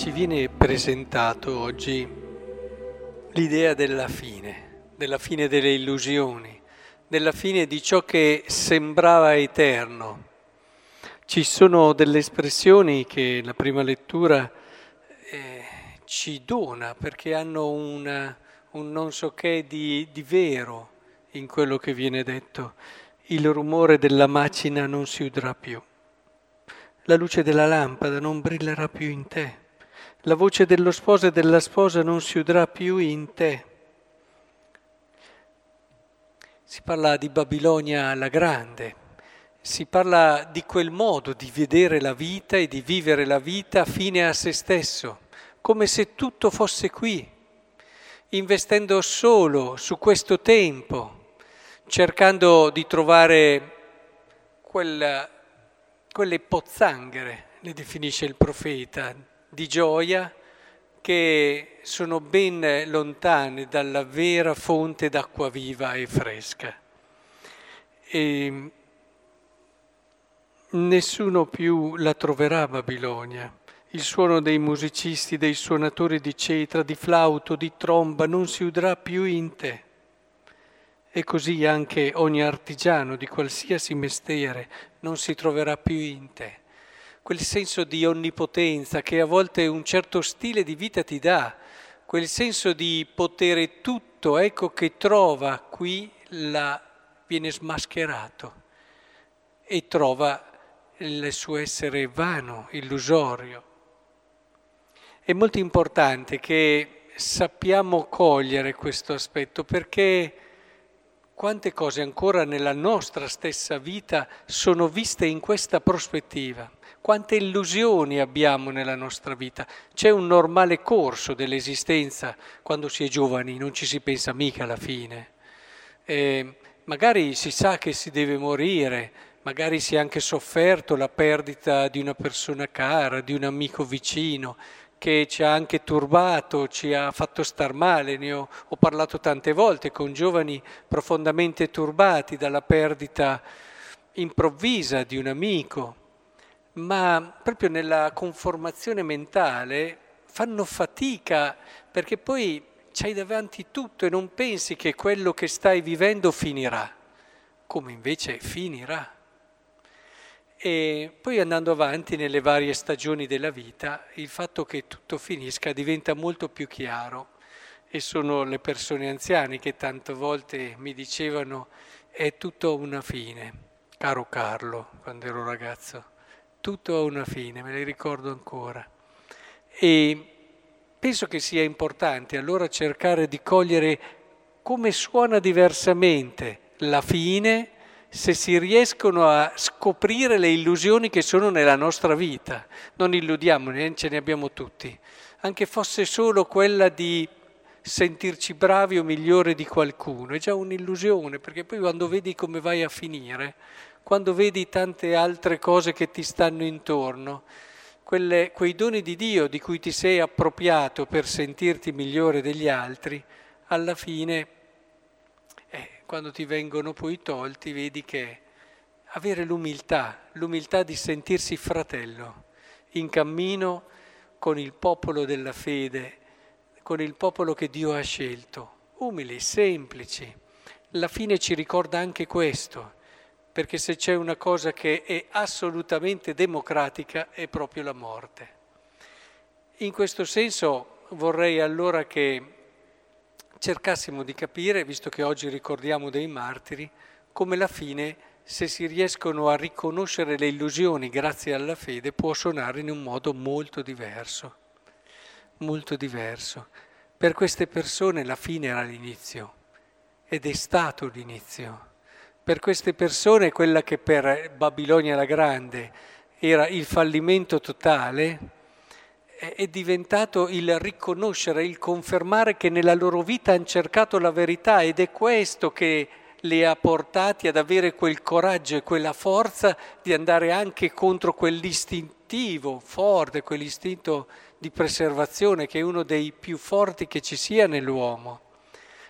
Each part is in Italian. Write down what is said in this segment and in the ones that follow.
Ci viene presentato oggi l'idea della fine delle illusioni, della fine di ciò che sembrava eterno. Ci sono delle espressioni che la prima lettura ci dona perché hanno un non so che di vero in quello che viene detto. Il rumore della macina non si udrà più, la luce della lampada non brillerà più in te, la voce dello sposo e della sposa non si udrà più in te. Si parla di Babilonia la grande, si parla di quel modo di vedere la vita e di vivere la vita fine a se stesso, come se tutto fosse qui, investendo solo su questo tempo, cercando di trovare quelle pozzanghere, le definisce il profeta, di gioia che sono ben lontane dalla vera fonte d'acqua viva e fresca. E nessuno più la troverà Babilonia. Il suono dei musicisti, dei suonatori di cetra, di flauto, di tromba non si udrà più in te. E così anche ogni artigiano di qualsiasi mestiere non si troverà più in te. Quel senso di onnipotenza che a volte un certo stile di vita ti dà, quel senso di potere tutto, ecco che trova qui, viene smascherato e trova il suo essere vano, illusorio. È molto importante che sappiamo cogliere questo aspetto, perché quante cose ancora nella nostra stessa vita sono viste in questa prospettiva, quante illusioni abbiamo nella nostra vita. C'è un normale corso dell'esistenza, quando si è giovani non ci si pensa mica alla fine, magari si sa che si deve morire, magari si è anche sofferto la perdita di una persona cara, di un amico vicino, che ci ha anche turbato, ci ha fatto star male. Ne ho parlato tante volte con giovani profondamente turbati dalla perdita improvvisa di un amico, ma proprio nella conformazione mentale fanno fatica, perché poi c'hai davanti tutto e non pensi che quello che stai vivendo finirà, come invece finirà. E poi andando avanti nelle varie stagioni della vita, il fatto che tutto finisca diventa molto più chiaro, e sono le persone anziane che tante volte mi dicevano è tutto una fine, caro Carlo, quando ero ragazzo, tutto ha una fine, me le ricordo ancora. E penso che sia importante allora cercare di cogliere come suona diversamente la fine, se si riescono a scoprire le illusioni che sono nella nostra vita. Non illudiamone, ce ne abbiamo tutti, anche fosse solo quella di sentirci bravi o migliore di qualcuno, è già un'illusione, perché poi quando vedi come vai a finire, quando vedi tante altre cose che ti stanno intorno, quei doni di Dio di cui ti sei appropriato per sentirti migliore degli altri, alla fine quando ti vengono poi tolti, vedi che avere l'umiltà di sentirsi fratello, in cammino con il popolo della fede, con il popolo che Dio ha scelto, umili, semplici. La fine ci ricorda anche questo, perché se c'è una cosa che è assolutamente democratica è proprio la morte. In questo senso vorrei allora che cercassimo di capire, visto che oggi ricordiamo dei martiri, come la fine, se si riescono a riconoscere le illusioni grazie alla fede, può suonare in un modo molto diverso, molto diverso. Per queste persone la fine era l'inizio, ed è stato l'inizio. Per queste persone quella che per Babilonia la Grande era il fallimento totale, è diventato il riconoscere, il confermare che nella loro vita hanno cercato la verità, ed è questo che li ha portati ad avere quel coraggio e quella forza di andare anche contro quell'istintivo forte, quell'istinto di preservazione che è uno dei più forti che ci sia nell'uomo.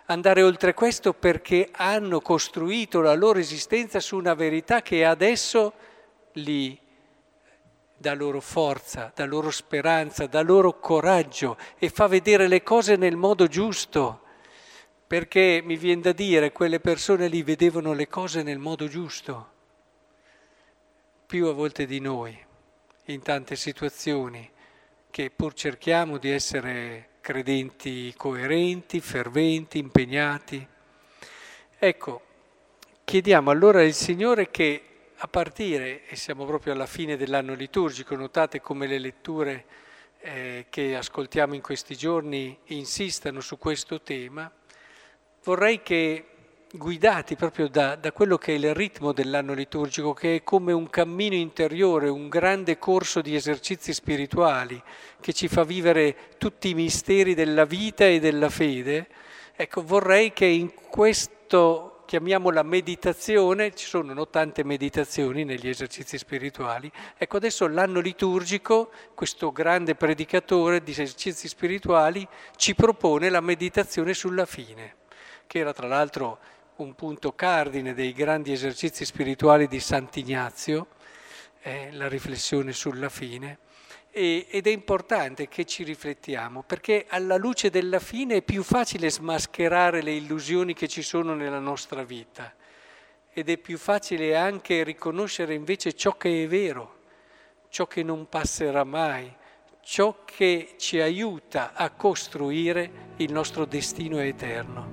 Andare oltre questo perché hanno costruito la loro esistenza su una verità che adesso li dà loro forza, dà loro speranza, dà loro coraggio e fa vedere le cose nel modo giusto, perché mi viene da dire quelle persone lì vedevano le cose nel modo giusto, più a volte di noi, in tante situazioni, che pur cerchiamo di essere credenti coerenti, ferventi, impegnati. Ecco, chiediamo allora al Signore che a partire, e siamo proprio alla fine dell'anno liturgico, notate come le letture che ascoltiamo in questi giorni insistano su questo tema, vorrei che, guidati proprio da quello che è il ritmo dell'anno liturgico, che è come un cammino interiore, un grande corso di esercizi spirituali che ci fa vivere tutti i misteri della vita e della fede, ecco, vorrei che in questo, chiamiamola meditazione, ci sono tante meditazioni negli esercizi spirituali, ecco adesso l'anno liturgico, questo grande predicatore di esercizi spirituali, ci propone la meditazione sulla fine, che era tra l'altro un punto cardine dei grandi esercizi spirituali di Sant'Ignazio, la riflessione sulla fine, ed è importante che ci riflettiamo, perché alla luce della fine è più facile smascherare le illusioni che ci sono nella nostra vita, ed è più facile anche riconoscere invece ciò che è vero, ciò che non passerà mai, ciò che ci aiuta a costruire il nostro destino eterno.